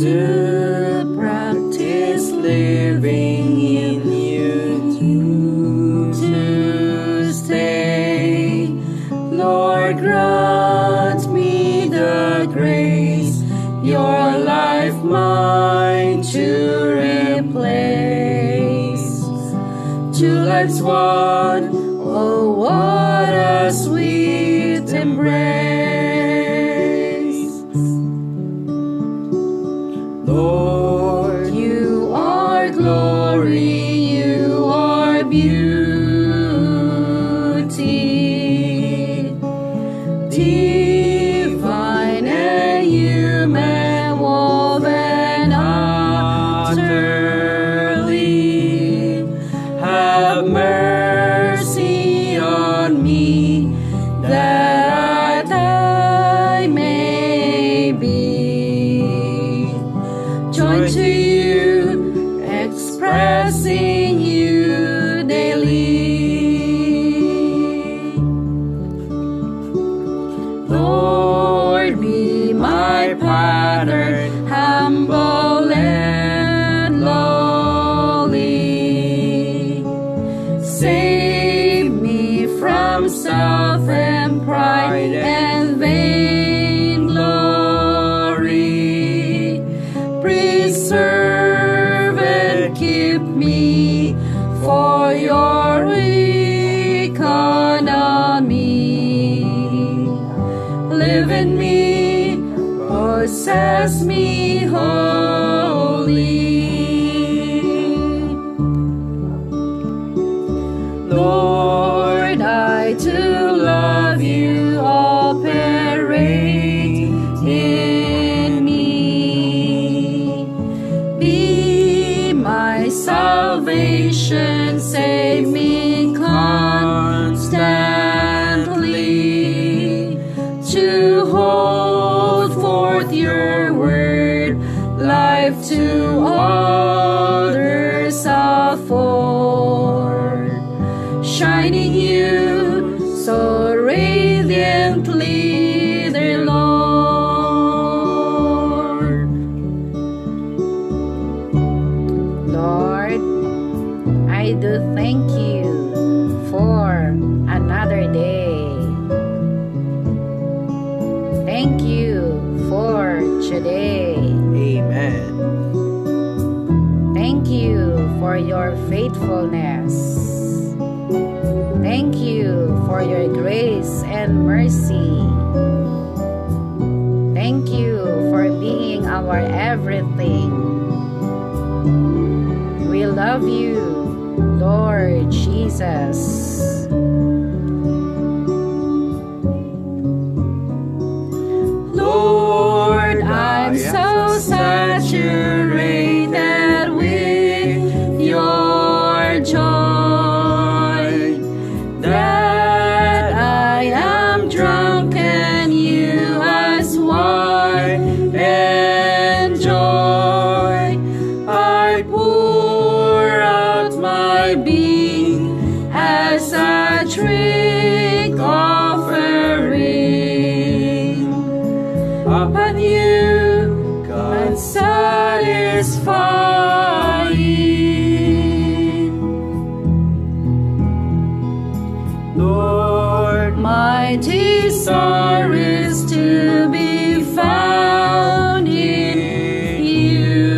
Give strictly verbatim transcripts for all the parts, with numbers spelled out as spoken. to practice living in you to stay. Lord, grant me the grace, your life mine to replace. Two lives one, oh what a sweet embrace. Lord, you are glory, you are beauty, divine and human woven utterly. Have mercy on me, that I may be joined to you, expressing you daily. Lord, be my pattern, humble and lowly. Save me from self and pride and vain. Serve and keep me for your economy. Live in me, possess me wholly. Lord, I too love you, operate in salvation, save me constantly, to hold forth your word, life to others afford, shining you so radiantly, dear Lord. Lord, I do thank you for another day. Thank you for today. Amen. Thank you for your faithfulness. Thank you for your grace and mercy. Thank you for being our everything. We love you, Lord Jesus. Lord, I'm so saturated with your joy that I am drunk and you as wine and joy. I pour out my being as a drink offering upon you, God satisfying. Lord, my desire is to be found in you.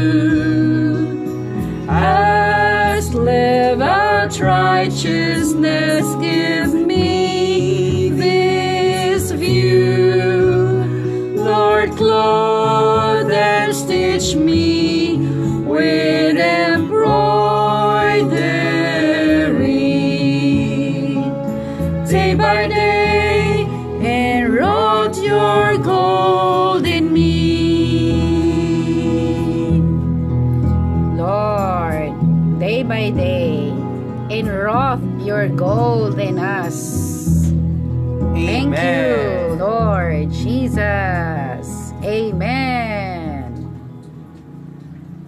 As live out righteousness, give me this view. Lord, clothe and stitch me with embroidery. Day by day, enwrought your gold in me. Lord, day by day, enwrought your gold in us. Amen. Thank you, Lord